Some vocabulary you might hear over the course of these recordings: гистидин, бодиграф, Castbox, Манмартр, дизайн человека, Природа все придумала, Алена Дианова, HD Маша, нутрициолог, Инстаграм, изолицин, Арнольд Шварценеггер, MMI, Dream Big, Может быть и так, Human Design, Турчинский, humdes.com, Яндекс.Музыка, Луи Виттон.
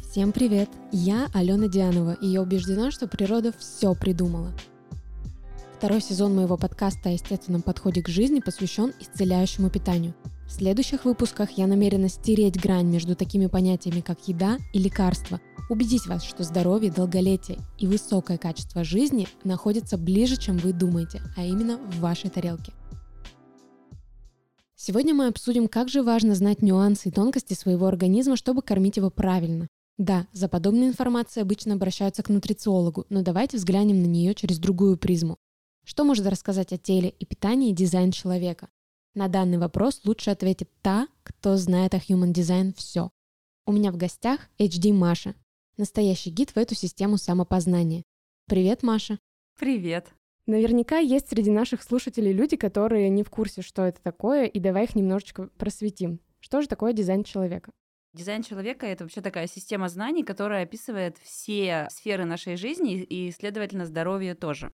Всем привет! Я Алена Дианова, и я убеждена, что природа все придумала. Второй сезон моего подкаста о естественном подходе к жизни посвящен исцеляющему питанию. В следующих выпусках я намерена стереть грань между такими понятиями, как еда и лекарство, убедить вас, что здоровье, долголетие и высокое качество жизни находятся ближе, чем вы думаете, а именно в вашей тарелке. Сегодня мы обсудим, как же важно знать нюансы и тонкости своего организма, чтобы кормить его правильно. Да, за подобной информацией обычно обращаются к нутрициологу, но давайте взглянем на нее через другую призму. Что может рассказать о теле и питании дизайн человека? На данный вопрос лучше ответит та, кто знает о Human Design все. У меня в гостях HD Маша, настоящий гид в эту систему самопознания. Привет, Маша! Привет! Наверняка есть среди наших слушателей люди, которые не в курсе, что это такое, и давай их немножечко просветим. Что же такое дизайн человека? Дизайн человека — это вообще такая система знаний, которая описывает все сферы нашей жизни и, следовательно, здоровье тоже.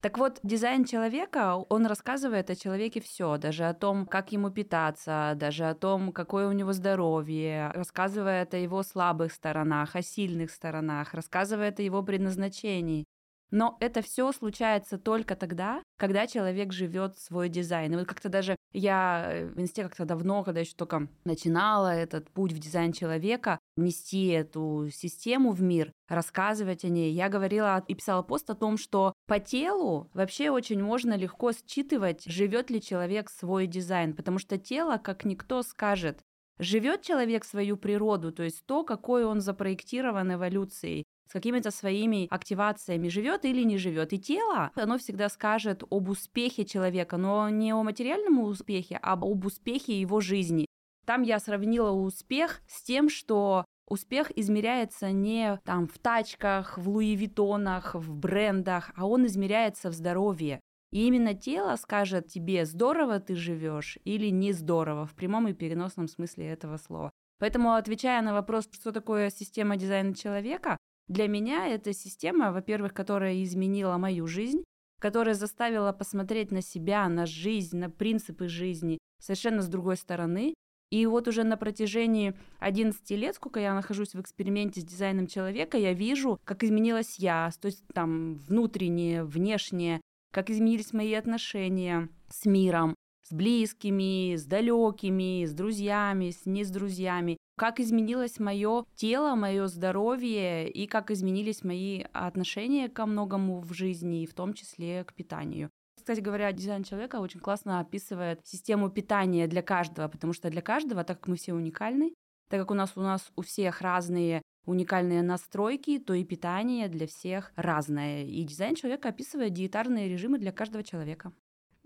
Так вот, дизайн человека, он рассказывает о человеке все, даже о том, как ему питаться, даже о том, какое у него здоровье, рассказывает о его слабых сторонах, о сильных сторонах, рассказывает о его предназначении. Но это все случается только тогда, когда человек живет свой дизайн. И вот как-то даже я в инсте как-то давно, когда еще только начинала этот путь в дизайн человека, нести эту систему в мир, рассказывать о ней, я говорила и писала пост о том, что по телу вообще очень можно легко считывать, живет ли человек свой дизайн, потому что тело, как никто, скажет, живет человек свою природу, то есть то, какой он запроектирован эволюцией, с какими-то своими активациями, живет или не живет. И тело, оно всегда скажет об успехе человека, но не о материальном успехе, а об успехе его жизни. Там я сравнила успех с тем, что успех измеряется не там, в тачках, в Луи Виттонах, в брендах, а он измеряется в здоровье. И именно тело скажет тебе, здорово ты живешь или не здорово, в прямом и переносном смысле этого слова. Поэтому, отвечая на вопрос, что такое система дизайна человека, для меня эта система, во-первых, которая изменила мою жизнь, которая заставила посмотреть на себя, на жизнь, на принципы жизни совершенно с другой стороны. И вот уже на протяжении 11 лет, сколько я нахожусь в эксперименте с дизайном человека, я вижу, как изменилась я, то есть там внутреннее, внешнее, как изменились мои отношения с миром, с близкими, с далекими, с друзьями, с не с друзьями. Как изменилось мое тело, мое здоровье и как изменились мои отношения ко многому в жизни, и в том числе к питанию. Кстати говоря, дизайн человека очень классно описывает систему питания для каждого, потому что для каждого, так как мы все уникальны, так как у нас у всех разные уникальные настройки, то и питание для всех разное. И дизайн человека описывает диетарные режимы для каждого человека.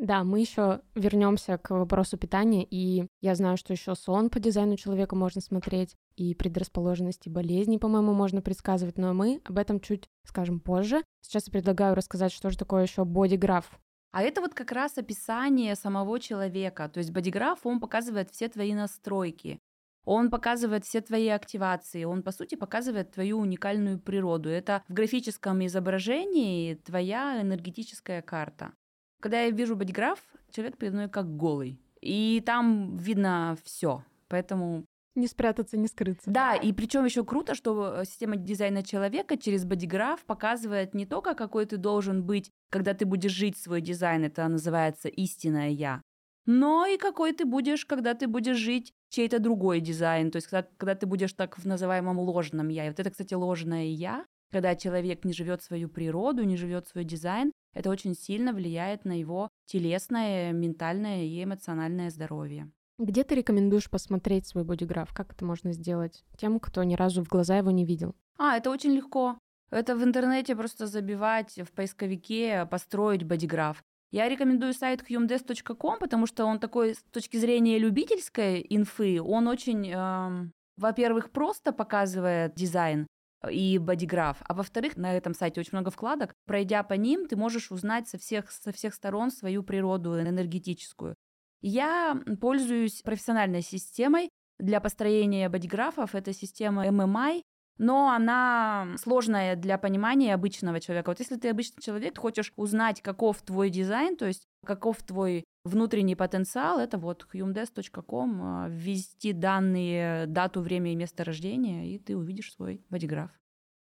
Да, мы еще вернемся к вопросу питания, и я знаю, что еще сон по дизайну человека можно смотреть, и предрасположенности болезней, по-моему, можно предсказывать, но мы об этом чуть скажем позже. Сейчас я предлагаю рассказать, что же такое еще бодиграф. А это вот как раз описание самого человека, то есть бодиграф, он показывает все твои настройки, он показывает все твои активации, он, по сути, показывает твою уникальную природу. Это в графическом изображении твоя энергетическая карта. Когда я вижу бодиграф, человек передо мной как голый. И там видно все, поэтому... Не спрятаться, не скрыться. Да, и причем еще круто, что система дизайна человека через бодиграф показывает не только, какой ты должен быть, когда ты будешь жить свой дизайн, это называется истинное я, но и какой ты будешь, когда ты будешь жить чей-то другой дизайн, то есть когда ты будешь так в называемом ложном я. И вот это, кстати, ложное я, когда человек не живет свою природу, не живет свой дизайн, это очень сильно влияет на его телесное, ментальное и эмоциональное здоровье. Где ты рекомендуешь посмотреть свой бодиграф? Как это можно сделать тем, кто ни разу в глаза его не видел? Это очень легко. Это в интернете просто забивать в поисковике «построить бодиграф». Я рекомендую сайт humdes.com, потому что он такой, с точки зрения любительской инфы, он очень, во-первых, просто показывает дизайн, и бодиграф. А во-вторых, на этом сайте очень много вкладок. Пройдя по ним, ты можешь узнать со всех сторон свою природу энергетическую. Я пользуюсь профессиональной системой для построения бодиграфов. Это система MMI. но она сложная для понимания обычного человека. Вот если ты обычный человек, ты хочешь узнать, каков твой дизайн, то есть каков твой внутренний потенциал, это вот humdes.com, ввести данные, дату, время и место рождения, и ты увидишь свой бодиграф.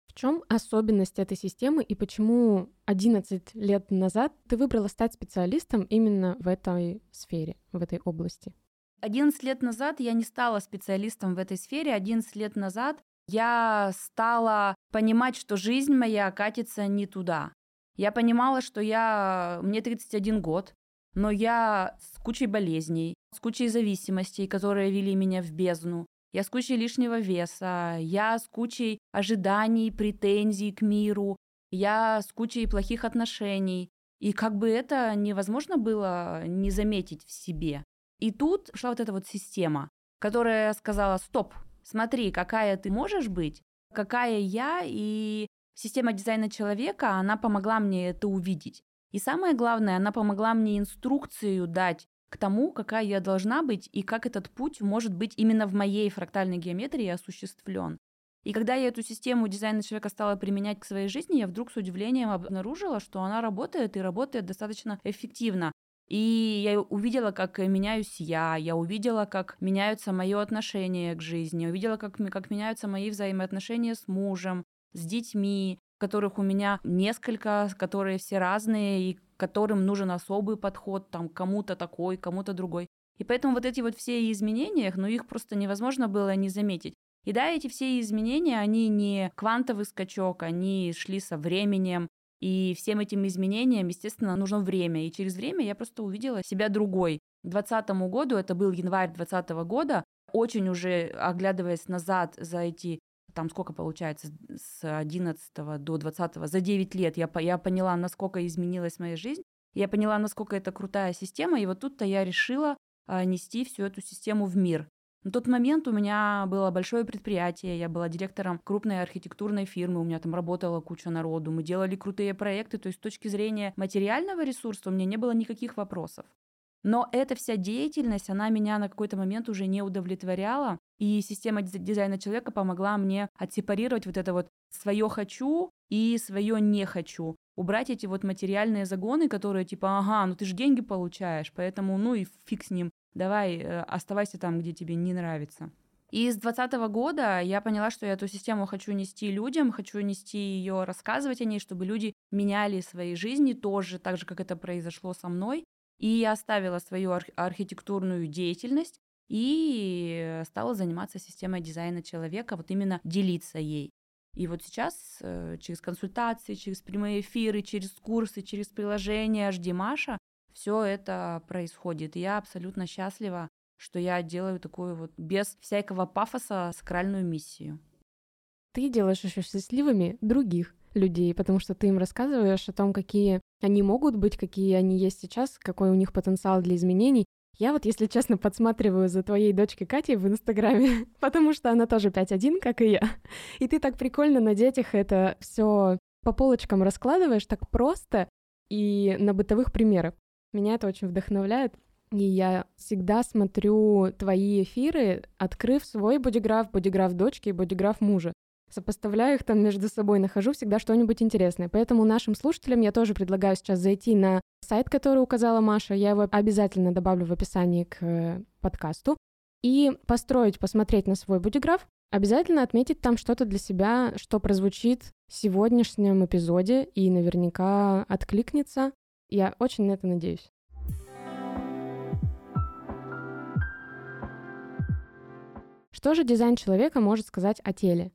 В чем особенность этой системы и почему 11 лет назад ты выбрала стать специалистом именно в этой сфере, в этой области? 11 лет назад я не стала специалистом в этой сфере. 11 лет назад я стала понимать, что жизнь моя катится не туда. Я понимала, что мне 31 год, но я с кучей болезней, с кучей зависимостей, которые вели меня в бездну. Я с кучей лишнего веса, я с кучей ожиданий, претензий к миру, я с кучей плохих отношений. И как бы это невозможно было не заметить в себе. И тут шла вот эта вот система, которая сказала: «Стоп, смотри, какая ты можешь быть, какая я». И система дизайна человека, она помогла мне это увидеть. И самое главное, она помогла мне инструкцию дать к тому, какая я должна быть и как этот путь может быть именно в моей фрактальной геометрии осуществлен. И когда я эту систему дизайна человека стала применять к своей жизни, я вдруг с удивлением обнаружила, что она работает и работает достаточно эффективно. И я увидела, как меняюсь я увидела, как меняются мои отношения к жизни, увидела, как меняются мои взаимоотношения с мужем, с детьми, которых у меня несколько, которые все разные, и которым нужен особый подход, там, кому-то такой, кому-то другой. И поэтому вот эти вот все изменения, их просто невозможно было не заметить. И да, эти все изменения, они не квантовый скачок, они шли со временем. И всем этим изменениям, естественно, нужно время. И через время я просто увидела себя другой. К 2020 году, это был январь 2020 года, очень уже оглядываясь назад за эти, там сколько получается, с 11 до 20, за 9 лет я поняла, насколько изменилась моя жизнь. Я поняла, насколько это крутая система. И вот тут-то я решила нести всю эту систему в мир. На тот момент у меня было большое предприятие, я была директором крупной архитектурной фирмы, у меня там работала куча народу, мы делали крутые проекты, то есть с точки зрения материального ресурса у меня не было никаких вопросов. Но эта вся деятельность, она меня на какой-то момент уже не удовлетворяла, и система дизайна человека помогла мне отсепарировать вот это вот свое «хочу» и свое «не хочу». Убрать эти вот материальные загоны, которые типа «ага, ну ты же деньги получаешь, поэтому ну и фиг с ним». Давай, оставайся там, где тебе не нравится. И с 2020 года я поняла, что я эту систему хочу нести людям, хочу нести ее, рассказывать о ней, чтобы люди меняли свои жизни тоже, так же, как это произошло со мной. И я оставила свою архитектурную деятельность и стала заниматься системой дизайна человека, вот именно делиться ей. И вот сейчас через консультации, через прямые эфиры, через курсы, через приложение HD Маша все это происходит. И я абсолютно счастлива, что я делаю такую вот без всякого пафоса сакральную миссию. Ты делаешь еще счастливыми других людей, потому что ты им рассказываешь о том, какие они могут быть, какие они есть сейчас, какой у них потенциал для изменений. Я вот, если честно, подсматриваю за твоей дочкой Катей в Инстаграме, потому что она тоже 5'1", как и я. И ты так прикольно на детях это все по полочкам раскладываешь, так просто и на бытовых примерах. Меня это очень вдохновляет, и я всегда смотрю твои эфиры, открыв свой бодиграф, бодиграф дочки и бодиграф мужа. Сопоставляю их там между собой, нахожу всегда что-нибудь интересное. Поэтому нашим слушателям я тоже предлагаю сейчас зайти на сайт, который указала Маша, я его обязательно добавлю в описании к подкасту, и посмотреть на свой бодиграф, обязательно отметить там что-то для себя, что прозвучит в сегодняшнем эпизоде и наверняка откликнется. Я очень на это надеюсь. Что же дизайн человека может сказать о теле?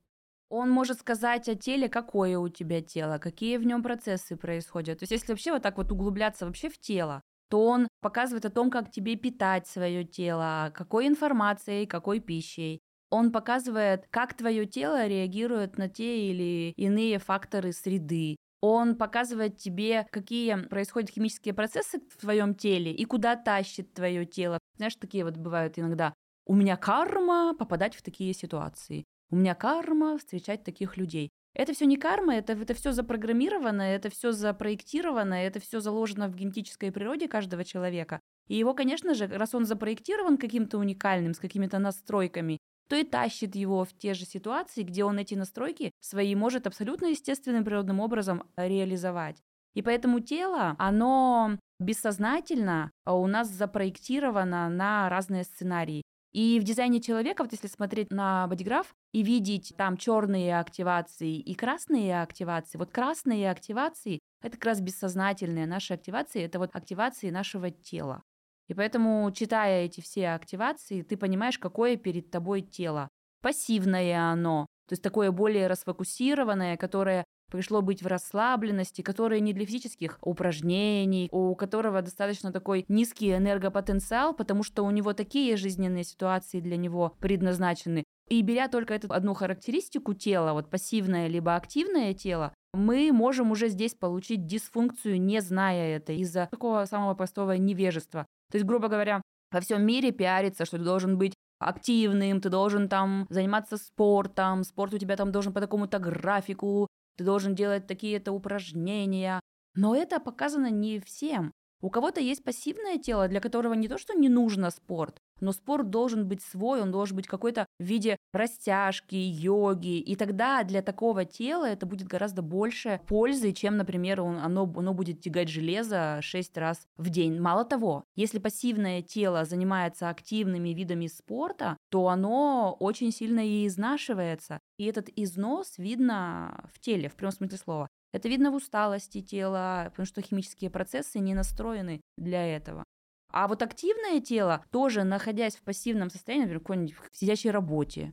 Он может сказать о теле, какое у тебя тело, какие в нем процессы происходят. То есть если вообще вот так вот углубляться вообще в тело, то он показывает о том, как тебе питать свое тело, какой информацией, какой пищей. Он показывает, как твое тело реагирует на те или иные факторы среды. Он показывает тебе, какие происходят химические процессы в твоем теле и куда тащит твое тело. Знаешь, такие вот бывают иногда. У меня карма попадать в такие ситуации. У меня карма встречать таких людей. Это все не карма, это все запрограммировано, это все запроектировано, это все заложено в генетической природе каждого человека. И его, конечно же, раз он запроектирован каким-то уникальным, с какими-то настройками, то и тащит его в те же ситуации, где он эти настройки свои может абсолютно естественным природным образом реализовать. И поэтому тело, оно бессознательно у нас запроектировано на разные сценарии. И в дизайне человека, вот если смотреть на бодиграф и видеть там черные активации и красные активации, вот красные активации — это как раз бессознательные наши активации, это вот активации нашего тела. И поэтому, читая эти все активации, ты понимаешь, какое перед тобой тело. Пассивное оно, то есть такое более расфокусированное, которое пришло быть в расслабленности, которое не для физических упражнений, у которого достаточно такой низкий энергопотенциал, потому что у него такие жизненные ситуации для него предназначены. И беря только эту одну характеристику тела, вот пассивное либо активное тело, мы можем уже здесь получить дисфункцию, не зная это, из-за такого самого простого невежества. То есть, грубо говоря, во всем мире пиарится, что ты должен быть активным, ты должен там заниматься спортом, спорт у тебя там должен по такому-то графику, ты должен делать такие-то упражнения. Но это показано не всем. У кого-то есть пассивное тело, для которого не то, что не нужно спорт, но спорт должен быть свой, он должен быть какой-то в виде растяжки, йоги. И тогда для такого тела это будет гораздо больше пользы, чем, например, оно будет тягать железо 6 раз в день. Мало того, если пассивное тело занимается активными видами спорта, то оно очень сильно и изнашивается. И этот износ видно в теле, в прямом смысле слова. Это видно в усталости тела, потому что химические процессы не настроены для этого. А вот активное тело, тоже находясь в пассивном состоянии, например, в какой-нибудь сидячей работе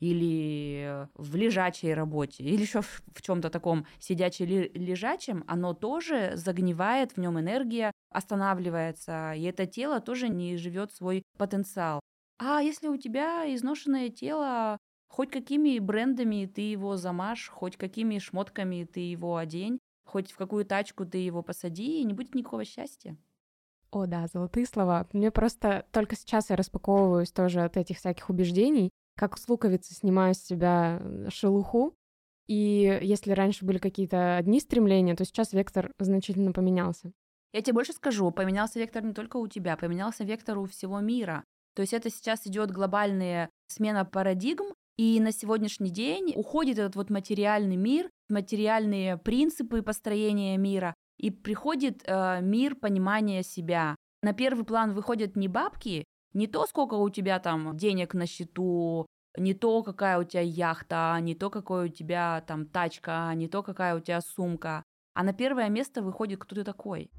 или в лежачей работе, или еще в чем-то таком сидячем-лежачем, оно тоже загнивает, в нем энергия останавливается, и это тело тоже не живет свой потенциал. А если у тебя изношенное тело, хоть какими брендами ты его замажь, хоть какими шмотками ты его одень, хоть в какую тачку ты его посади, и не будет никакого счастья. О, да, золотые слова. Мне просто только сейчас я распаковываюсь тоже от этих всяких убеждений, как с луковицы снимаю с себя шелуху. И если раньше были какие-то одни стремления, то сейчас вектор значительно поменялся. Я тебе больше скажу, поменялся вектор не только у тебя, поменялся вектор у всего мира. То есть это сейчас идет глобальная смена парадигм, и на сегодняшний день уходит этот вот материальный мир, материальные принципы построения мира, и приходит мир понимания себя. На первый план выходят не бабки, не то, сколько у тебя там денег на счету, не то, какая у тебя яхта, не то, какая у тебя там тачка, не то, какая у тебя сумка. А на первое место выходит, кто ты такой.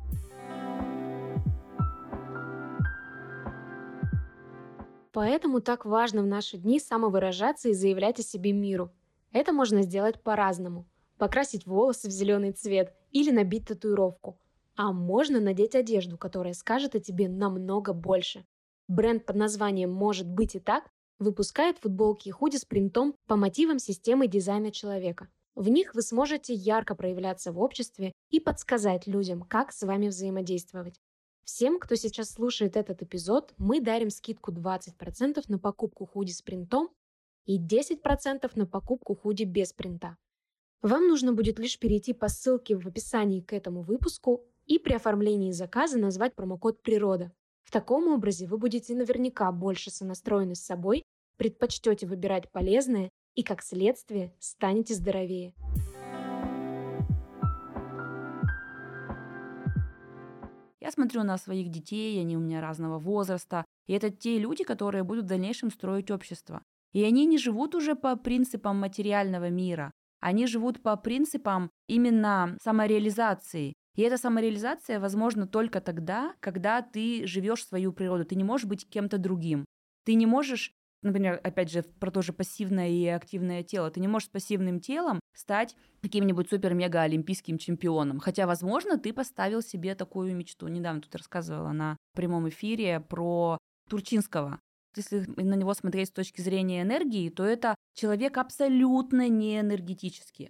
Поэтому так важно в наши дни самовыражаться и заявлять о себе миру. Это можно сделать по-разному. Покрасить волосы в зеленый цвет или набить татуировку. А можно надеть одежду, которая скажет о тебе намного больше. Бренд под названием «Может быть и так» выпускает футболки и худи с принтом по мотивам системы дизайна человека. В них вы сможете ярко проявляться в обществе и подсказать людям, как с вами взаимодействовать. Всем, кто сейчас слушает этот эпизод, мы дарим скидку 20% на покупку худи с принтом и 10% на покупку худи без принта. Вам нужно будет лишь перейти по ссылке в описании к этому выпуску и при оформлении заказа назвать промокод «Природа». В таком образе вы будете наверняка больше сонастроены с собой, предпочтете выбирать полезное и, как следствие, станете здоровее. Я смотрю на своих детей, они у меня разного возраста, и это те люди, которые будут в дальнейшем строить общество. И они не живут уже по принципам материального мира, они живут по принципам именно самореализации. И эта самореализация возможна только тогда, когда ты живешь свою природу, ты не можешь быть кем-то другим. Ты не можешь, например, опять же, про то же пассивное и активное тело, ты не можешь с пассивным телом стать каким-нибудь супер-мега-олимпийским чемпионом. Хотя, возможно, ты поставил себе такую мечту. Недавно тут рассказывала на прямом эфире про Турчинского. Если на него смотреть с точки зрения энергии, то это человек абсолютно не энергетический.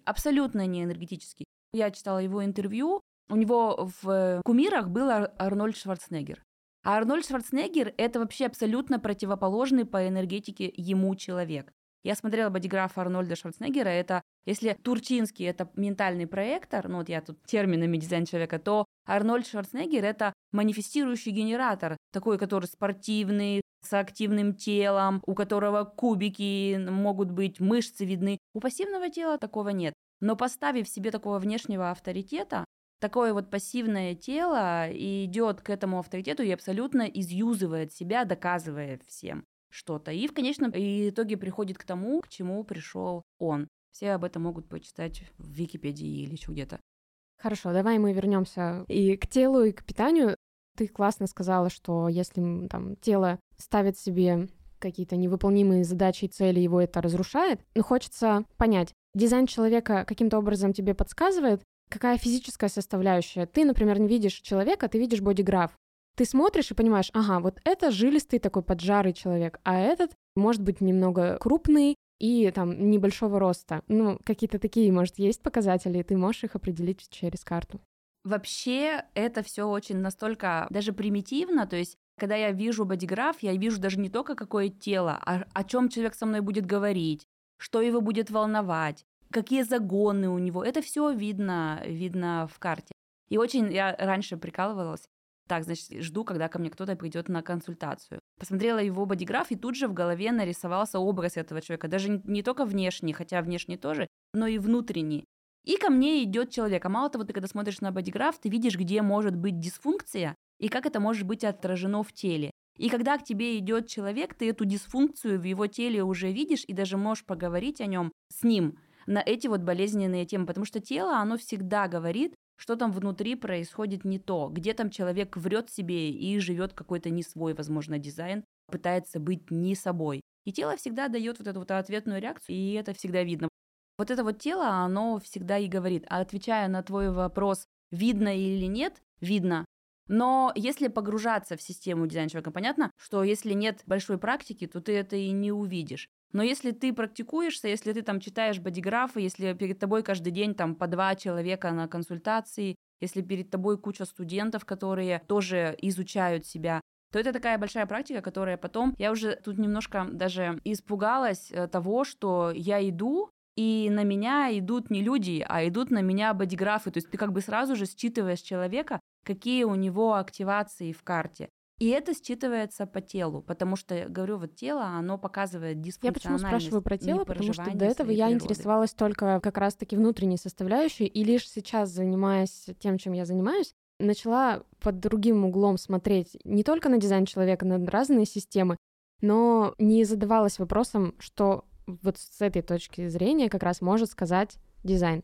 Я читала его интервью. У него в кумирах был Арнольд Шварценеггер. А Арнольд Шварценеггер — это вообще абсолютно противоположный по энергетике ему человек. Я смотрела бодиграфа Арнольда Шварценеггера. Это, если Турчинский – это ментальный проектор, ну вот я тут терминами дизайн человека, то Арнольд Шварценеггер – это манифестирующий генератор, такой, который спортивный, с активным телом, у которого кубики могут быть, мышцы видны. У пассивного тела такого нет. Но поставив себе такого внешнего авторитета, такое вот пассивное тело идет к этому авторитету и абсолютно изюзывает себя, доказывая всем что-то. И в конечном итоге приходит к тому, к чему пришел он. Все об этом могут почитать в Википедии или еще где-то. Хорошо, давай мы вернемся и к телу, и к питанию. Ты классно сказала, что если там тело ставит себе какие-то невыполнимые задачи и цели, его это разрушает. Но хочется понять, дизайн человека каким-то образом тебе подсказывает, какая физическая составляющая. Ты, например, не видишь человека, ты видишь бодиграф. Ты смотришь и понимаешь, ага, вот это жилистый такой поджарый человек, а этот может быть немного крупный и там небольшого роста. Ну, какие-то такие, может, есть показатели, и ты можешь их определить через карту. Вообще это все очень настолько даже примитивно, то есть когда я вижу бодиграф, я вижу даже не только какое тело, а о чем человек со мной будет говорить, что его будет волновать, какие загоны у него. Это все видно в карте. И очень я раньше прикалывалась. Так, значит, жду, когда ко мне кто-то придет на консультацию. Посмотрела его бодиграф, и тут же в голове нарисовался образ этого человека. Даже не только внешний, хотя внешний тоже, но и внутренний. И ко мне идет человек. А мало того, ты когда смотришь на бодиграф, ты видишь, где может быть дисфункция, и как это может быть отражено в теле. И когда к тебе идет человек, ты эту дисфункцию в его теле уже видишь, и даже можешь поговорить о нем с ним на эти вот болезненные темы. Потому что тело, оно всегда говорит, что там внутри происходит не то, где там человек врет себе и живет какой-то не свой, возможно, дизайн, пытается быть не собой. И тело всегда дает вот эту вот ответную реакцию, и это всегда видно. Вот это вот тело, оно всегда и говорит. А отвечая на твой вопрос, видно или нет, видно. Но если погружаться в систему дизайна человека, понятно, что если нет большой практики, то ты это и не увидишь. Но если ты практикуешься, если ты там читаешь бодиграфы, если перед тобой каждый день там по 2 человека на консультации, если перед тобой куча студентов, которые тоже изучают себя, то это такая большая практика, которая потом... Я уже тут немножко даже испугалась того, что я иду, и на меня идут не люди, а идут на меня бодиграфы. То есть ты как бы сразу же считываешь человека, какие у него активации в карте. И это считывается по телу, потому что, говорю, вот тело, оно показывает дисфункциональность. Я почему спрашиваю про тело, потому что до этого я интересовалась только как раз-таки внутренней составляющей, и лишь сейчас, занимаясь тем, чем я занимаюсь, начала под другим углом смотреть не только на дизайн человека, на разные системы, но не задавалась вопросом, что вот с этой точки зрения как раз может сказать дизайн.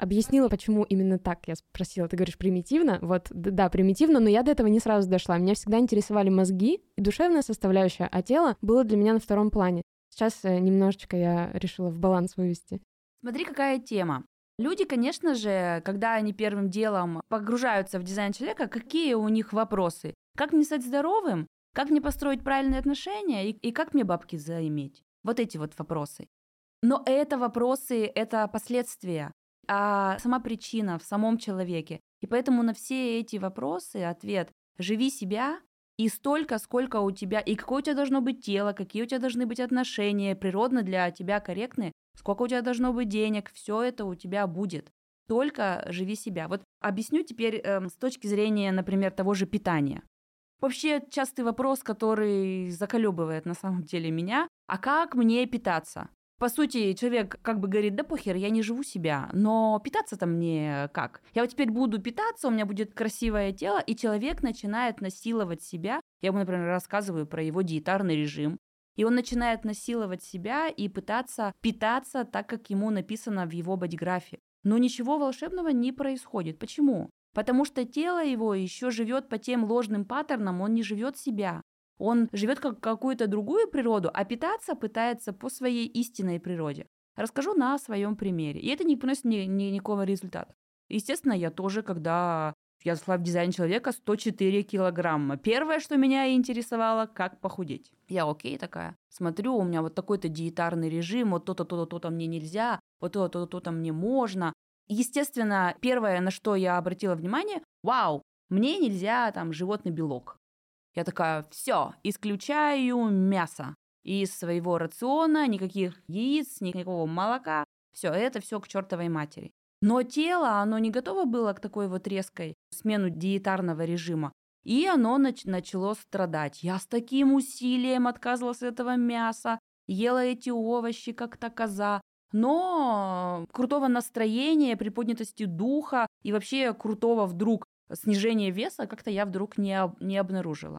Объяснила, почему именно так я спросила. Ты говоришь примитивно? Вот, да, примитивно, но я до этого не сразу дошла. Меня всегда интересовали мозги и душевная составляющая, а тело было для меня на втором плане. Сейчас немножечко я решила в баланс вывести. Смотри, какая тема. Люди, конечно же, когда они первым делом погружаются в дизайн человека, какие у них вопросы? Как мне стать здоровым? Как мне построить правильные отношения? И как мне бабки заиметь? Вот эти вот вопросы. Но это вопросы, это последствия. А сама причина в самом человеке. И поэтому на все эти вопросы ответ «живи себя» и столько, сколько у тебя, и какое у тебя должно быть тело, какие у тебя должны быть отношения, природно для тебя корректные, сколько у тебя должно быть денег, все это у тебя будет. Только живи себя. Вот объясню теперь с точки зрения, например, того же питания. Вообще частый вопрос, который заколебывает на самом деле меня, а как мне питаться? По сути, человек как бы говорит, да похер, я не живу себя, но питаться-то мне как? Я вот теперь буду питаться, у меня будет красивое тело, и человек начинает насиловать себя. Я ему, например, рассказываю про его диетарный режим. И он начинает насиловать себя и пытаться питаться так, как ему написано в его бодиграфе. Но ничего волшебного не происходит. Почему? Потому что тело его еще живет по тем ложным паттернам, он не живет себя. Он живет как какую-то другую природу, а питаться пытается по своей истинной природе. Расскажу на своем примере. И это не приносит никакого результата. Естественно, я тоже, когда я зашла в дизайн человека, 104 килограмма. Первое, что меня интересовало, как похудеть. Я окей такая. Смотрю, у меня вот такой-то диетарный режим, вот то-то, то-то, то-то мне нельзя, вот то-то, то-то, то-то мне можно. Естественно, первое, на что я обратила внимание, вау, мне нельзя там животный белок. Я такая, все, исключаю мясо. из своего рациона, никаких яиц, никакого молока. Все, это все к чертовой матери. Но тело, оно не готово было к такой вот резкой смене диетарного режима. И оно начало страдать. Я с таким усилием отказывалась от этого мяса, ела эти овощи как-то коза. Но крутого настроения, приподнятости духа и вообще крутого вдруг снижения веса как-то я вдруг не обнаружила.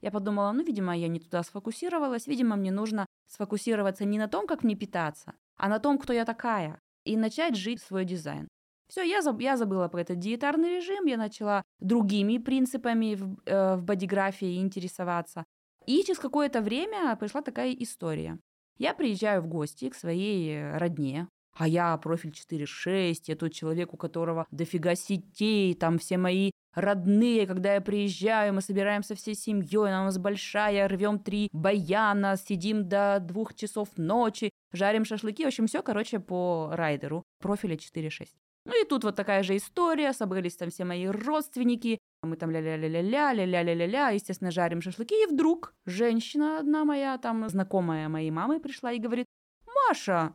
Я подумала, видимо, я не туда сфокусировалась, видимо, мне нужно сфокусироваться не на том, как мне питаться, а на том, кто я такая, и начать жить свой дизайн. Все, я забыла про этот диетарный режим, я начала другими принципами в бодиграфии интересоваться. И через какое-то время пришла такая история. Я приезжаю в гости к своей родне, а я профиль 4-6, я тот человек, у которого дофига сетей, там все мои родные, когда я приезжаю, мы собираемся всей семьей, она у нас большая, рвем 3 баяна, сидим до 2 часов ночи, жарим шашлыки, в общем, все, по райдеру профиля 4-6. И тут вот такая же история, собрались там все мои родственники, мы там ля-ля-ля-ля-ля, естественно, жарим шашлыки, и вдруг женщина одна моя, там, знакомая моей мамы, пришла и говорит: «Маша,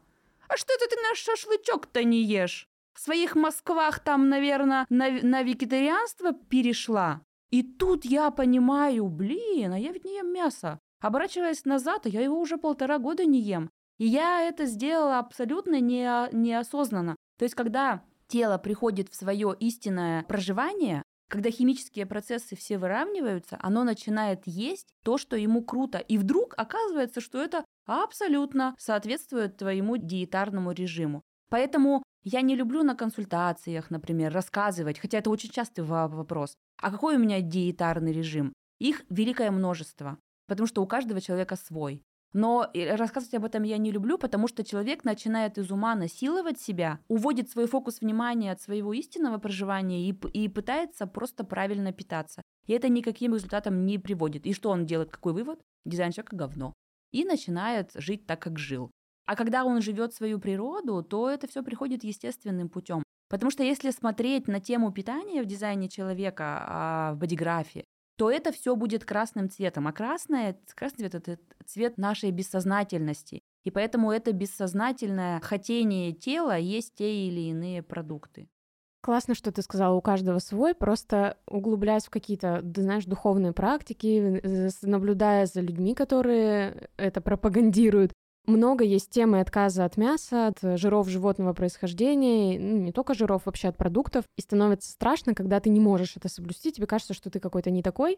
а что это ты наш шашлычок-то не ешь? В своих Москвах там, наверное, на вегетарианство перешла». И тут я понимаю, а я ведь не ем мясо. Оборачиваясь назад, а я его уже 1,5 года не ем. И я это сделала абсолютно неосознанно. То есть, когда тело приходит в свое истинное проживание, когда химические процессы все выравниваются, оно начинает есть то, что ему круто. И вдруг оказывается, что это абсолютно соответствует твоему диетарному режиму. Поэтому я не люблю на консультациях, например, рассказывать, хотя это очень частый вопрос, а какой у меня диетарный режим? Их великое множество, потому что у каждого человека свой. Но рассказывать об этом я не люблю, потому что человек начинает из ума насиловать себя, уводит свой фокус внимания от своего истинного проживания и пытается просто правильно питаться. И это никаким результатом не приводит. И что он делает? Какой вывод? Дизайн человека – говно. И начинает жить так, как жил. А когда он живет свою природу, то это все приходит естественным путем. Потому что если смотреть на тему питания в дизайне человека, в бодиграфе, то это все будет красным цветом. А красный цвет – это цвет нашей бессознательности. И поэтому это бессознательное хотение тела есть те или иные продукты. Классно, что ты сказала, у каждого свой, просто углубляясь в какие-то, духовные практики, наблюдая за людьми, которые это пропагандируют. Много есть темы отказа от мяса, от жиров животного происхождения, не только жиров, вообще от продуктов. И становится страшно, когда ты не можешь это соблюсти, тебе кажется, что ты какой-то не такой.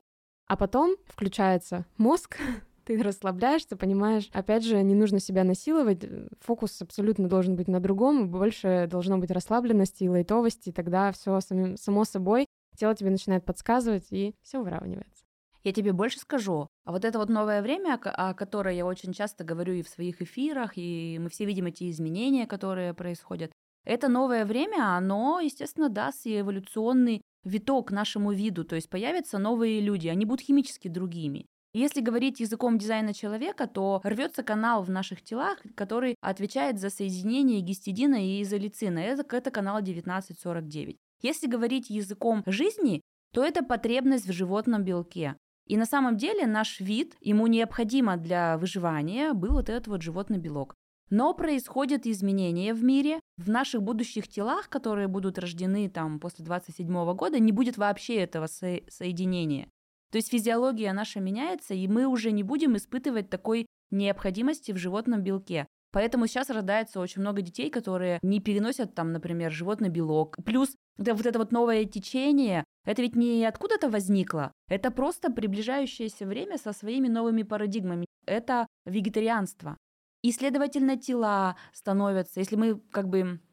А потом включается мозг, ты расслабляешься, понимаешь. Опять же, не нужно себя насиловать, фокус абсолютно должен быть на другом, больше должно быть расслабленности и лайтовости, и тогда все само собой, тело тебе начинает подсказывать, и все выравнивается. Я тебе больше скажу, а вот это вот новое время, о котором я очень часто говорю и в своих эфирах, и мы все видим эти изменения, которые происходят, это новое время, оно, естественно, даст и эволюционный виток нашему виду, то есть появятся новые люди, они будут химически другими. И если говорить языком дизайна человека, то рвется канал в наших телах, который отвечает за соединение гистидина и изолицина, это канал 1949. Если говорить языком жизни, то это потребность в животном белке. И на самом деле наш вид, ему необходимо для выживания был этот животный белок. Но происходят изменения в мире. В наших будущих телах, которые будут рождены после 27 года, не будет вообще этого соединения. То есть физиология наша меняется, и мы уже не будем испытывать такой необходимости в животном белке. Поэтому сейчас рождается очень много детей, которые не переносят, например, животный белок. Плюс это новое течение, это ведь не откуда-то возникло, это просто приближающееся время со своими новыми парадигмами. Это вегетарианство. И, следовательно, тела становятся, если мы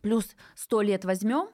плюс 100 лет возьмем,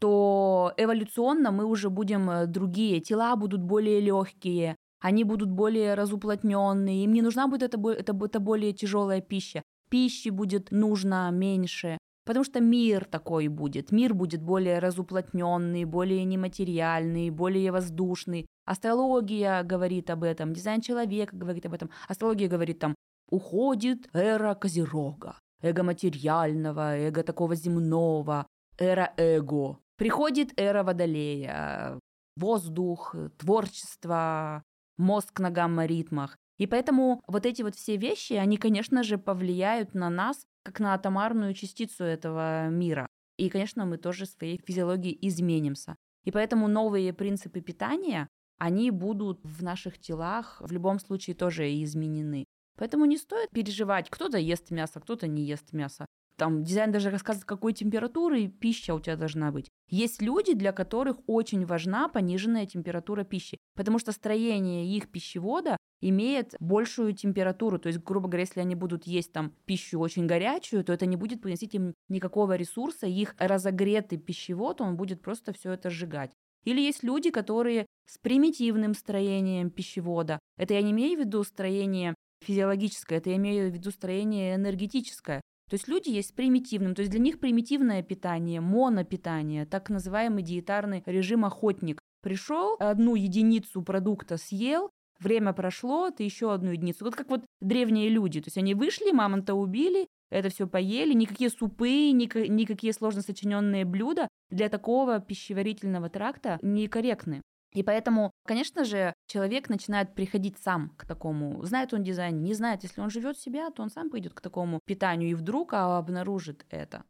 то эволюционно мы уже будем другие, тела будут более легкие, они будут более разуплотненные, им не нужна будет эта более тяжелая пища. Пищи будет нужно меньше. Потому что мир такой будет. Мир будет более разуплотненный, более нематериальный, более воздушный. Астрология говорит об этом, дизайн человека говорит об этом. Астрология говорит уходит эра Козерога, эго материального, эго такого земного, эра эго. Приходит эра Водолея, воздух, творчество, мозг на гамма-ритмах. И поэтому вот эти вот все вещи, они, конечно же, повлияют на нас, как на атомарную частицу этого мира. И, конечно, мы тоже своей физиологией изменимся. И поэтому новые принципы питания, они будут в наших телах в любом случае тоже изменены. Поэтому не стоит переживать, кто-то ест мясо, кто-то не ест мясо. Там дизайн даже рассказывает, какой температуры пища у тебя должна быть. Есть люди, для которых очень важна пониженная температура пищи, потому что строение их пищевода имеет большую температуру. То есть, грубо говоря, если они будут есть там пищу очень горячую, то это не будет приносить им никакого ресурса, их разогретый пищевод, он будет просто все это сжигать. Или есть люди, которые с примитивным строением пищевода. Это я не имею в виду строение физиологическое, это я имею в виду строение энергетическое. То есть люди есть с примитивным, то есть для них примитивное питание, монопитание, так называемый диетарный режим охотник. Пришел, одну единицу продукта съел, время прошло, ты еще одну единицу. Вот как вот древние люди, то есть они вышли, мамонта убили, это все поели, никакие супы, никакие сложно сочиненные блюда для такого пищеварительного тракта некорректны. И поэтому, конечно же, человек начинает приходить сам к такому. Знает он дизайн, не знает. Если он живет себя, то он сам пойдет к такому питанию и вдруг обнаружит это.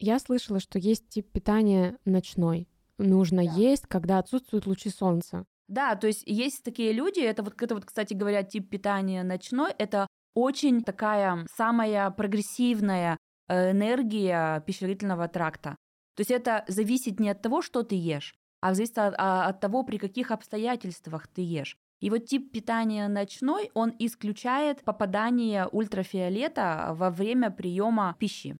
Я слышала, что есть тип питания ночной. Нужно есть, когда отсутствуют лучи солнца. Да, то есть есть такие люди, это вот, кстати говоря, тип питания ночной, это очень такая самая прогрессивная энергия пищеварительного тракта. То есть это зависит не от того, что ты ешь, а зависит от того, при каких обстоятельствах ты ешь. И вот тип питания ночной, он исключает попадание ультрафиолета во время приема пищи.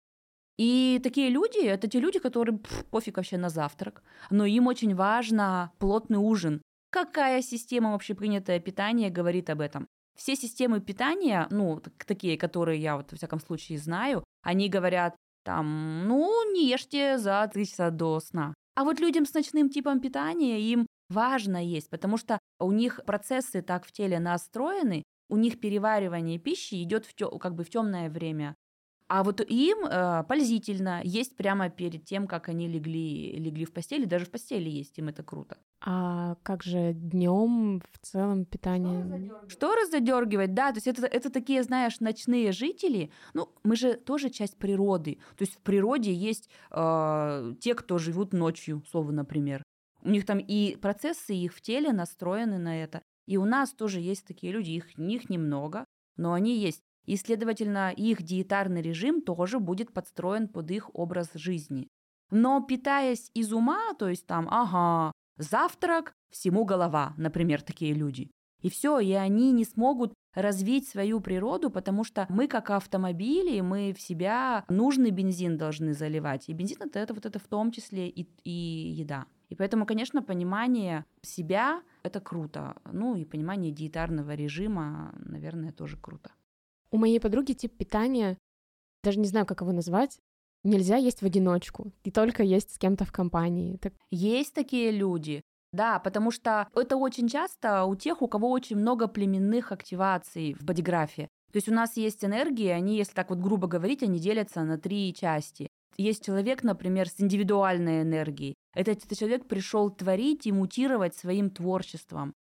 И такие люди, это те люди, которым пофиг вообще на завтрак, но им очень важно плотный ужин. Какая система общепринятое питание говорит об этом? Все системы питания, ну, такие, которые я вот во всяком случае знаю, они говорят, там, ну, не ешьте за 3 часа до сна. А вот людям с ночным типом питания им важно есть, потому что у них процессы так в теле настроены, у них переваривание пищи идет в темное время. А вот им пользительно есть прямо перед тем, как они легли в постели, даже в постели есть, им это круто. А как же днем в целом питание? Шторы задергивать, да, то есть это такие, знаешь, ночные жители. Ну, мы же тоже часть природы. То есть в природе есть те, кто живут ночью, совы, например. У них там и процессы их в теле настроены на это. И у нас тоже есть такие люди, их немного, но они есть. И, следовательно, их диетарный режим тоже будет подстроен под их образ жизни. Но питаясь из ума, то есть там, завтрак, всему голова, например, такие люди. И все, и они не смогут развить свою природу, потому что мы, как автомобили, мы в себя нужный бензин должны заливать. И бензин – это вот это в том числе и еда. И поэтому, конечно, понимание себя – это круто. Ну и понимание диетарного режима, наверное, тоже круто. У моей подруги тип питания, даже не знаю, как его назвать, нельзя есть в одиночку, и только есть с кем-то в компании. Есть такие люди, да, потому что это очень часто у тех, у кого очень много племенных активаций в бодиграфе. То есть у нас есть энергии, они, если так вот грубо говорить, они делятся на 3 части. Есть человек, например, с индивидуальной энергией. Этот человек пришел творить и мутировать своим творчеством.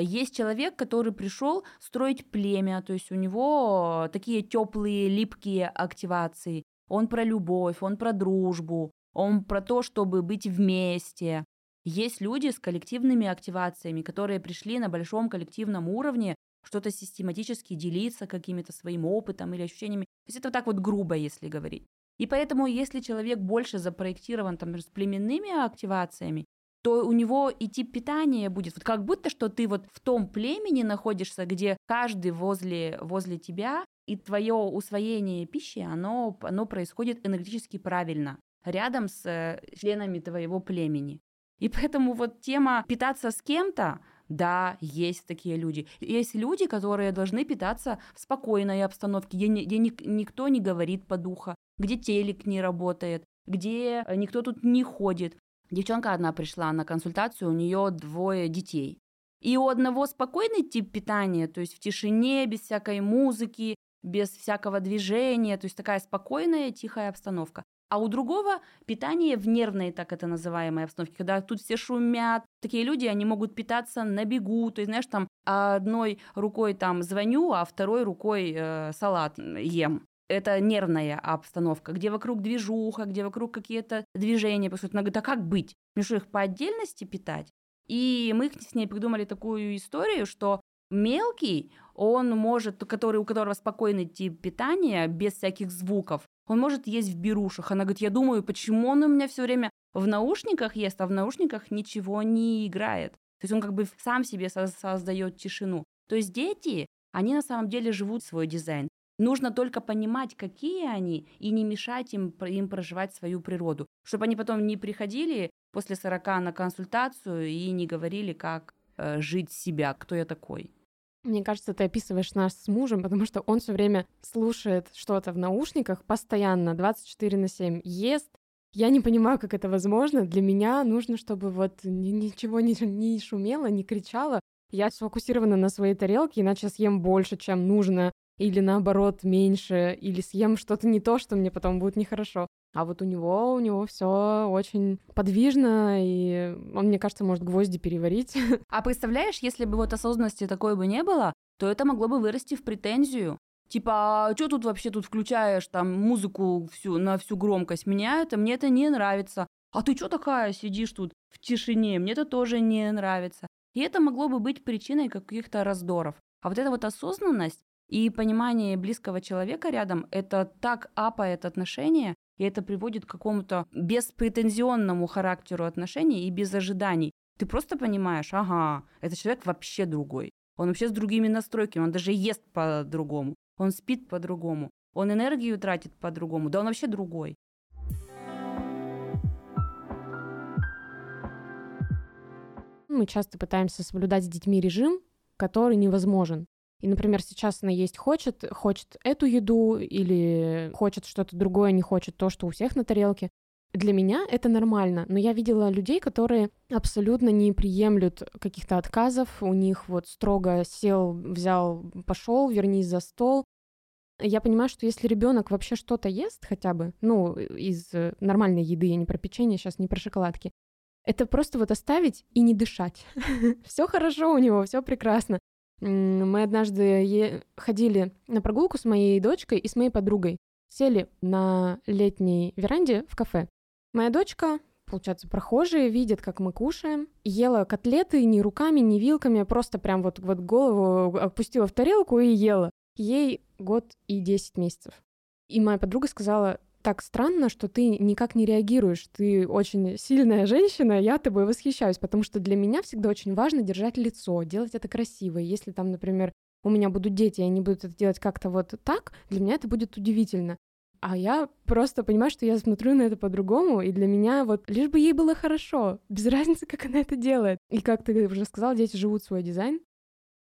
Есть человек, который пришел строить племя, то есть у него такие теплые, липкие активации. Он про любовь, он про дружбу, он про то, чтобы быть вместе. Есть люди с коллективными активациями, которые пришли на большом коллективном уровне что-то систематически делиться каким-то своим опытом или ощущениями. То есть это вот так вот грубо, если говорить. И поэтому, если человек больше запроектирован там, с племенными активациями, то у него и тип питания будет. Вот как будто, что ты вот в том племени находишься, где каждый возле тебя, и твое усвоение пищи, оно происходит энергетически правильно, рядом с членами твоего племени. И поэтому вот тема питаться с кем-то, да, есть такие люди. Есть люди, которые должны питаться в спокойной обстановке, где никто не говорит по духу, где телек не работает, где никто тут не ходит. Девчонка одна пришла на консультацию, у нее 2 детей. И у одного спокойный тип питания, то есть в тишине, без всякой музыки, без всякого движения, то есть такая спокойная, тихая обстановка. А у другого питание в нервной, так это называемой, обстановке, когда тут все шумят. Такие люди, они могут питаться на бегу. То есть, знаешь, там одной рукой там звоню, а второй рукой салат ем. Это нервная обстановка, где вокруг движуха, где вокруг какие-то движения. Потому что она говорит, а как быть? Мне что, их по отдельности питать? И мы с ней придумали такую историю, что мелкий, он может, который, у которого спокойный тип питания, без всяких звуков, он может есть в берушах. Она говорит, я думаю, почему он у меня все время в наушниках ест, а в наушниках ничего не играет. То есть он как бы сам себе создает тишину. То есть дети, они на самом деле живут свой дизайн. Нужно только понимать, какие они, и не мешать им проживать свою природу, чтобы они потом не приходили после 40 на консультацию и не говорили, как жить себя, кто я такой. Мне кажется, ты описываешь нас с мужем, потому что он все время слушает что-то в наушниках постоянно, 24/7 ест. Я не понимаю, как это возможно. Для меня нужно, чтобы вот ничего не шумело, не кричало. Я сфокусирована на своей тарелке, иначе съем больше, чем нужно. Или наоборот, меньше, или съем что-то не то, что мне потом будет нехорошо. А вот у него все очень подвижно, и он, мне кажется, может гвозди переварить. А представляешь, если бы вот осознанности такой бы не было, то это могло бы вырасти в претензию. Типа, а что тут вообще тут включаешь там музыку всю, на всю громкость? Мне это не нравится. А ты что такая сидишь тут в тишине? Мне это тоже не нравится. И это могло бы быть причиной каких-то раздоров. А вот эта вот осознанность, и понимание близкого человека рядом, это так апает отношения, и это приводит к какому-то беспретензионному характеру отношений и без ожиданий. Ты просто понимаешь, ага, этот человек вообще другой. Он вообще с другими настройками, он даже ест по-другому, он спит по-другому, он энергию тратит по-другому, да он вообще другой. Мы часто пытаемся соблюдать с детьми режим, который невозможен. И, например, сейчас она есть хочет эту еду или хочет что-то другое, не хочет то, что у всех на тарелке. Для меня это нормально, но я видела людей, которые абсолютно не приемлют каких-то отказов, у них вот строго сел, взял, пошел, вернись за стол. Я понимаю, что если ребенок вообще что-то ест хотя бы, ну, из нормальной еды, я не про печенье, сейчас не про шоколадки, это просто вот оставить и не дышать. Все хорошо у него, все прекрасно. Мы однажды ходили на прогулку с моей дочкой и с моей подругой. Сели на летней веранде в кафе. Моя дочка, получается, прохожие, видит, как мы кушаем. Ела котлеты ни руками, ни вилками, а просто прям вот голову опустила в тарелку и ела. Ей 1 год и 10 месяцев. И моя подруга сказала, так странно, что ты никак не реагируешь. Ты очень сильная женщина, я тобой восхищаюсь, потому что для меня всегда очень важно держать лицо, делать это красиво. Если там, например, у меня будут дети, и они будут это делать как-то вот так, для меня это будет удивительно. А я просто понимаю, что я смотрю на это по-другому, и для меня вот лишь бы ей было хорошо, без разницы, как она это делает. И как ты уже сказала, дети живут свой дизайн.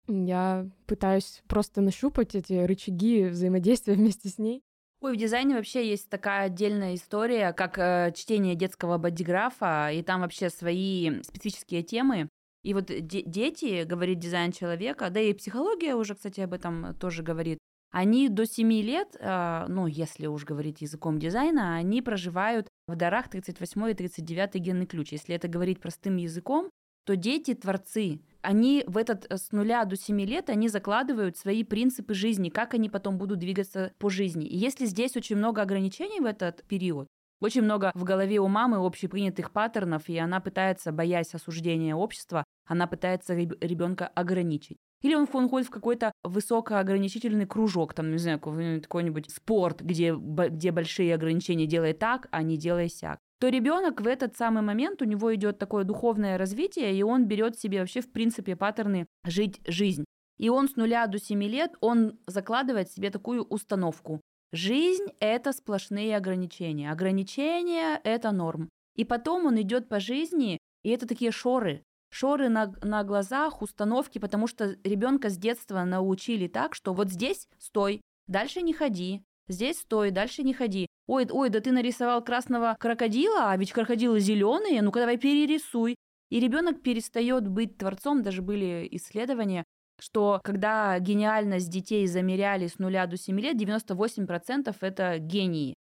Я пытаюсь просто нащупать эти рычаги взаимодействия вместе с ней. Ой, в дизайне вообще есть такая отдельная история, как чтение детского бодиграфа, и там вообще свои специфические темы. И вот дети, говорит дизайн человека, да и психология уже, кстати, об этом тоже говорит, они до 7 лет, ну, если уж говорить языком дизайна, они проживают в дарах 38 и 39 генный ключ. Если это говорить простым языком, то дети-творцы, они в этот с 0 до 7 лет, они закладывают свои принципы жизни, как они потом будут двигаться по жизни. И если здесь очень много ограничений в этот период, очень много в голове у мамы общепринятых паттернов, и она пытается, боясь осуждения общества, она пытается ребенка ограничить. Или он ходит в какой-то высокоограничительный кружок, там, не знаю, какой-нибудь спорт, где большие ограничения «делай так, а не делай сяк». То ребенок в этот самый момент, у него идет такое духовное развитие, и он берет себе вообще в принципе паттерны жить жизнь. И он с 0 до 7 лет, он закладывает себе такую установку. Жизнь – это сплошные ограничения. Ограничения – это норм. И потом он идет по жизни, и это такие шоры. Шоры на глазах, установки, потому что ребенка с детства научили так, что вот здесь стой, дальше не ходи, здесь стой, дальше не ходи. Ой, да ты нарисовал красного крокодила, а ведь крокодилы зеленые, ну-ка давай перерисуй. И ребенок перестает быть творцом. Даже были исследования, что когда гениальность детей замеряли с 0 до 7 лет, 98% это гении.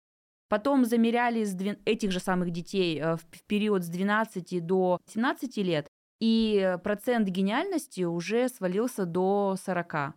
Потом замеряли этих же самых детей в период с 12 до 17 лет, и процент гениальности уже свалился до 40. А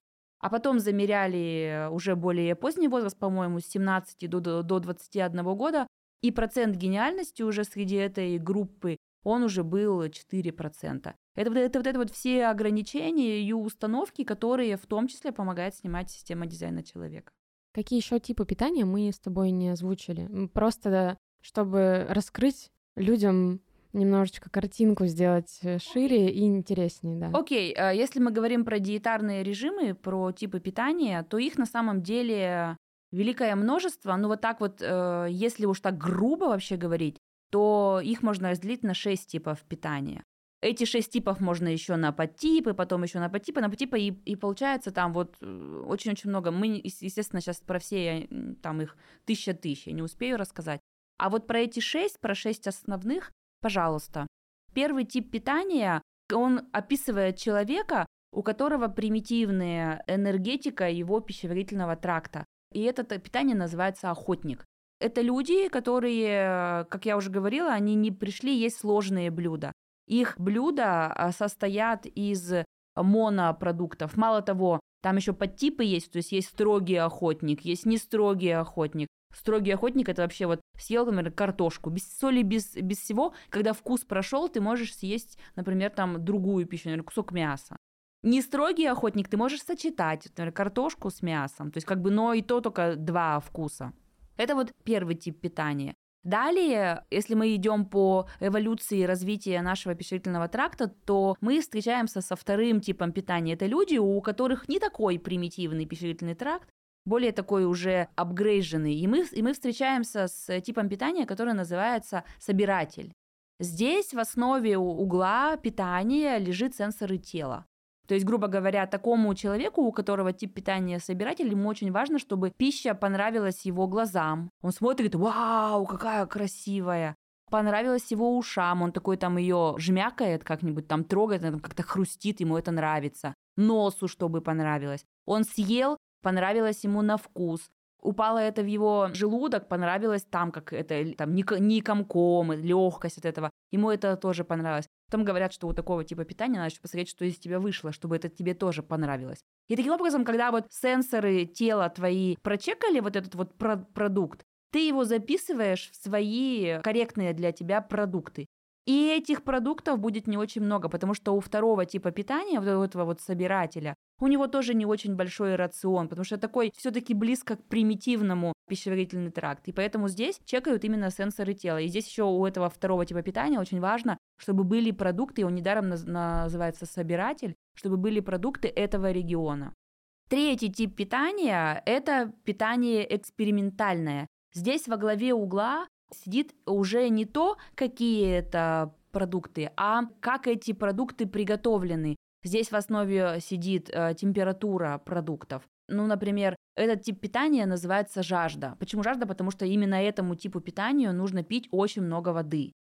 потом замеряли уже более поздний возраст, по-моему, с 17 до 21 года, и процент гениальности уже среди этой группы, он уже был 4%. Это все ограничения и установки, которые в том числе помогают снимать система дизайна человека. Какие еще типы питания мы с тобой не озвучили? Просто чтобы раскрыть людям немножечко картинку, сделать шире и интереснее, да. Окей, если мы говорим про диетарные режимы, про типы питания, то их на самом деле великое множество. Ну вот так вот, если уж так грубо вообще говорить, то их можно разделить на 6 типов питания. Эти 6 типов можно еще на подтипы, потом еще на подтипы, и получается там вот очень-очень много. Мы, естественно, сейчас про все там их тысяча, я не успею рассказать. А вот про эти 6, про 6 основных, пожалуйста. Первый тип питания, он описывает человека, у которого примитивная энергетика его пищеварительного тракта. И это питание называется охотник. Это люди, которые, как я уже говорила, они не пришли есть сложные блюда. Их блюда состоят из монопродуктов. Мало того, там еще подтипы есть, то есть строгий охотник, есть не строгий охотник. Строгий охотник – это вообще вот съел, например, картошку. Без соли, без всего, когда вкус прошел, ты можешь съесть, например, там другую пищу, например, кусок мяса. Не строгий охотник, ты можешь сочетать, например, картошку с мясом. То есть как бы, но и то только два вкуса. Это вот первый тип питания. Далее, если мы идем по эволюции развития нашего пищеварительного тракта, то мы встречаемся со вторым типом питания. Это люди, у которых не такой примитивный пищеварительный тракт, более такой уже апгрейженный. И мы встречаемся с типом питания, который называется собиратель. Здесь в основе угла питания лежит сенсоры тела. То есть, грубо говоря, такому человеку, у которого тип питания собиратель, ему очень важно, чтобы пища понравилась его глазам. Он смотрит, вау, какая красивая. Понравилась его ушам, он такой там ее жмякает как-нибудь, там трогает, там как-то хрустит, ему это нравится. Носу, чтобы понравилось. Он съел, понравилось ему на вкус. Упало это в его желудок, понравилось там, как это, там, не комком, легкость от этого. Ему это тоже понравилось. Потом говорят, что у такого типа питания надо еще посмотреть, что из тебя вышло, чтобы это тебе тоже понравилось. И таким образом, когда вот сенсоры тела твои прочекали вот этот вот продукт, ты его записываешь в свои корректные для тебя продукты. И этих продуктов будет не очень много, потому что у второго типа питания, вот этого вот собирателя, у него тоже не очень большой рацион, потому что такой все-таки близко к примитивному пищеварительный тракт. И поэтому здесь чекают именно сенсоры тела. И здесь еще у этого второго типа питания очень важно, чтобы были продукты, он недаром называется собиратель, чтобы были продукты этого региона. Третий тип питания – это питание экспериментальное. Здесь во главе угла сидит уже не то, какие это продукты, а как эти продукты приготовлены. Здесь в основе сидит температура продуктов. Ну, например, этот тип питания называется жажда. Почему жажда? Потому что именно этому типу питания нужно пить очень много воды.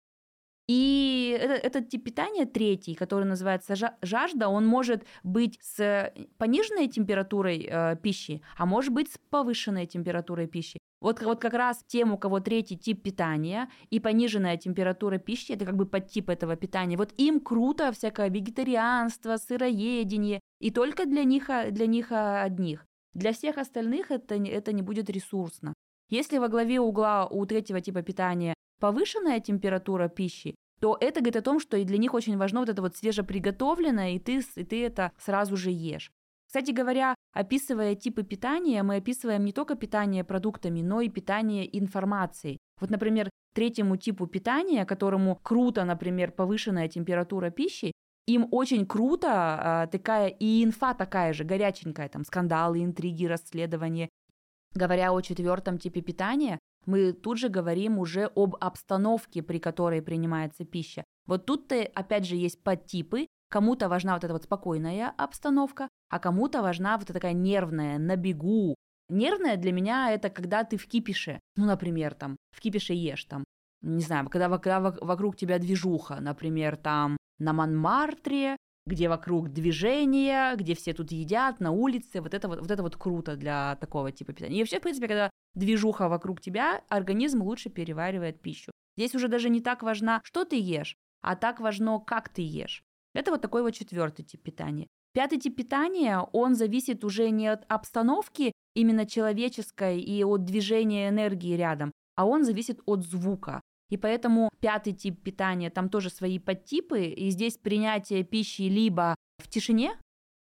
И этот тип питания, третий, который называется жажда, он может быть с пониженной температурой пищи, а может быть с повышенной температурой пищи. Вот как раз тем, у кого третий тип питания и пониженная температура пищи, это как бы подтип этого питания, вот им круто всякое вегетарианство, сыроедение, и только для них одних. Для всех остальных это не будет ресурсно. Если во главе угла у третьего типа питания повышенная температура пищи, то это говорит о том, что и для них очень важно вот это вот свежеприготовленное, и ты это сразу же ешь. Кстати говоря, описывая типы питания, мы описываем не только питание продуктами, но и питание информацией. Вот, например, третьему типу питания, которому круто, например, повышенная температура пищи, им очень круто такая и инфа такая же, горяченькая, там скандалы, интриги, расследования. Говоря о четвертом типе питания, мы тут же говорим уже об обстановке, при которой принимается пища. Вот тут-то, опять же, есть подтипы. Кому-то важна вот эта вот спокойная обстановка, а кому-то важна вот такая нервная, на бегу. Нервная для меня – это когда ты в кипише, ну, например, там, в кипише ешь, там, не знаю, когда вокруг тебя движуха, например, там, на Манмартре, где вокруг движения, где все тут едят, на улице. Вот это вот круто для такого типа питания. И вообще, в принципе, когда движуха вокруг тебя, организм лучше переваривает пищу. Здесь уже даже не так важно, что ты ешь, а так важно, как ты ешь. Это вот такой вот 4-й тип питания. 5-й тип питания, он зависит уже не от обстановки именно человеческой и от движения энергии рядом, а он зависит от звука. И поэтому 5-й тип питания, там тоже свои подтипы, и здесь принятие пищи либо в тишине,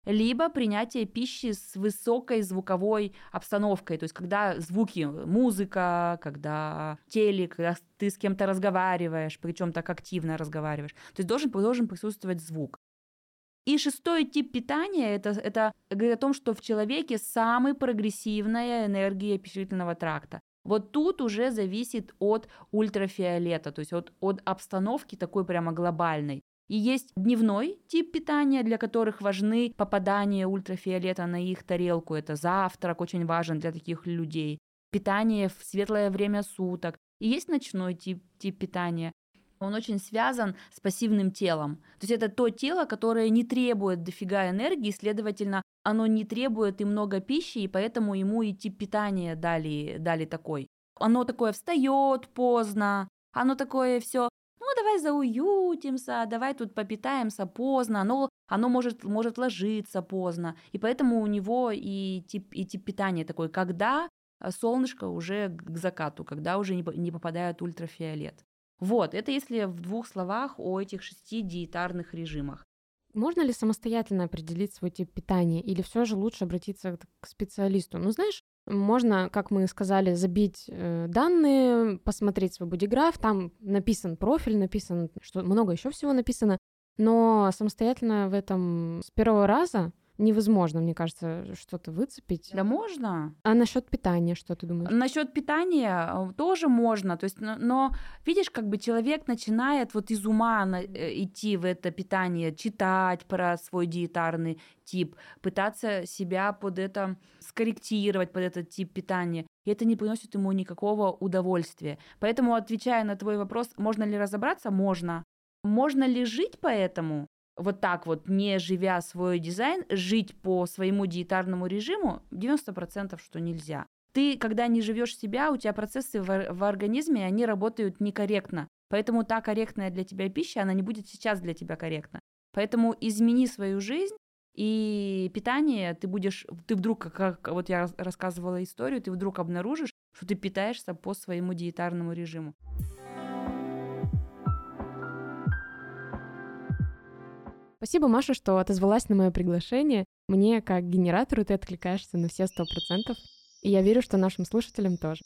либо принятие пищи с высокой звуковой обстановкой, то есть когда звуки, музыка, когда телек, когда ты с кем-то разговариваешь, причем так активно разговариваешь, то есть должен присутствовать звук. И 6-й тип питания, это говорит о том, что в человеке самая прогрессивная энергия пищеварительного тракта. Вот тут уже зависит от ультрафиолета, то есть от обстановки такой прямо глобальной. И есть дневной тип питания, для которых важны попадание ультрафиолета на их тарелку. Это завтрак очень важен для таких людей. Питание в светлое время суток. И есть ночной тип питания. Он очень связан с пассивным телом. То есть это то тело, которое не требует дофига энергии, следовательно, оно не требует и много пищи, и поэтому ему и тип питания дали такой. Оно такое встает поздно, оно такое все, ну давай зауютимся, давай тут попитаемся поздно, оно может ложиться поздно. И поэтому у него и тип питания такой, когда солнышко уже к закату, когда уже не попадает ультрафиолет. Вот, это если в 2 словах о этих 6 диетарных режимах. Можно ли самостоятельно определить свой тип питания или все же лучше обратиться к специалисту? Ну, знаешь, можно, как мы сказали, забить данные, посмотреть свой бодиграф, там написан профиль, написан, что много еще всего написано, но самостоятельно в этом с первого раза невозможно, мне кажется, что-то выцепить. Да можно. А насчет питания, что ты думаешь? Насчет питания тоже можно, то есть, но видишь, как бы человек начинает вот из ума идти в это питание, читать про свой диетарный тип, пытаться себя под это скорректировать, под этот тип питания. И это не приносит ему никакого удовольствия. Поэтому, отвечая на твой вопрос, можно ли разобраться? Можно. Можно ли жить по этому? Вот так вот, не живя свой дизайн, жить по своему диетарному режиму 90%, что нельзя. Ты, когда не живешь себя, у тебя процессы в организме, они работают некорректно. Поэтому та корректная для тебя пища, она не будет сейчас для тебя корректна. Поэтому измени свою жизнь, и питание ты вдруг, как вот я рассказывала историю, ты вдруг обнаружишь, что ты питаешься по своему диетарному режиму. Спасибо, Маша, что отозвалась на мое приглашение. Мне, как генератору, ты откликаешься на все 100%. И я верю, что нашим слушателям тоже.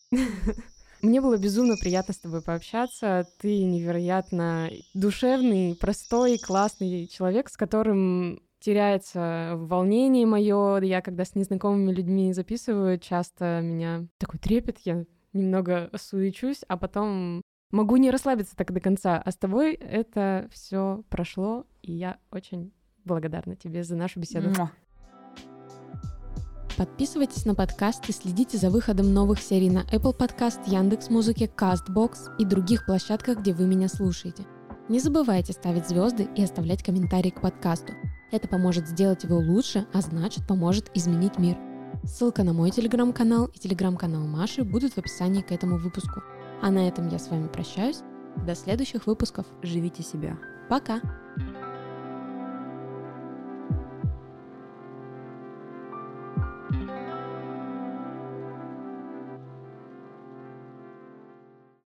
Мне было безумно приятно с тобой пообщаться. Ты невероятно душевный, простой, классный человек, с которым теряется волнение мое. Я, когда с незнакомыми людьми записываю, часто меня такой трепет, я немного суечусь, а потом могу не расслабиться так до конца. А с тобой это все прошло, и я очень благодарна тебе за нашу беседу. Подписывайтесь на подкаст и следите за выходом новых серий на Apple Podcast, Яндекс.Музыке, Castbox и других площадках, где вы меня слушаете. Не забывайте ставить звезды и оставлять комментарии к подкасту. Это поможет сделать его лучше, а значит, поможет изменить мир. Ссылка на мой телеграм-канал и телеграм-канал Маши будут в описании к этому выпуску. А на этом я с вами прощаюсь. До следующих выпусков. Живите себя. Пока!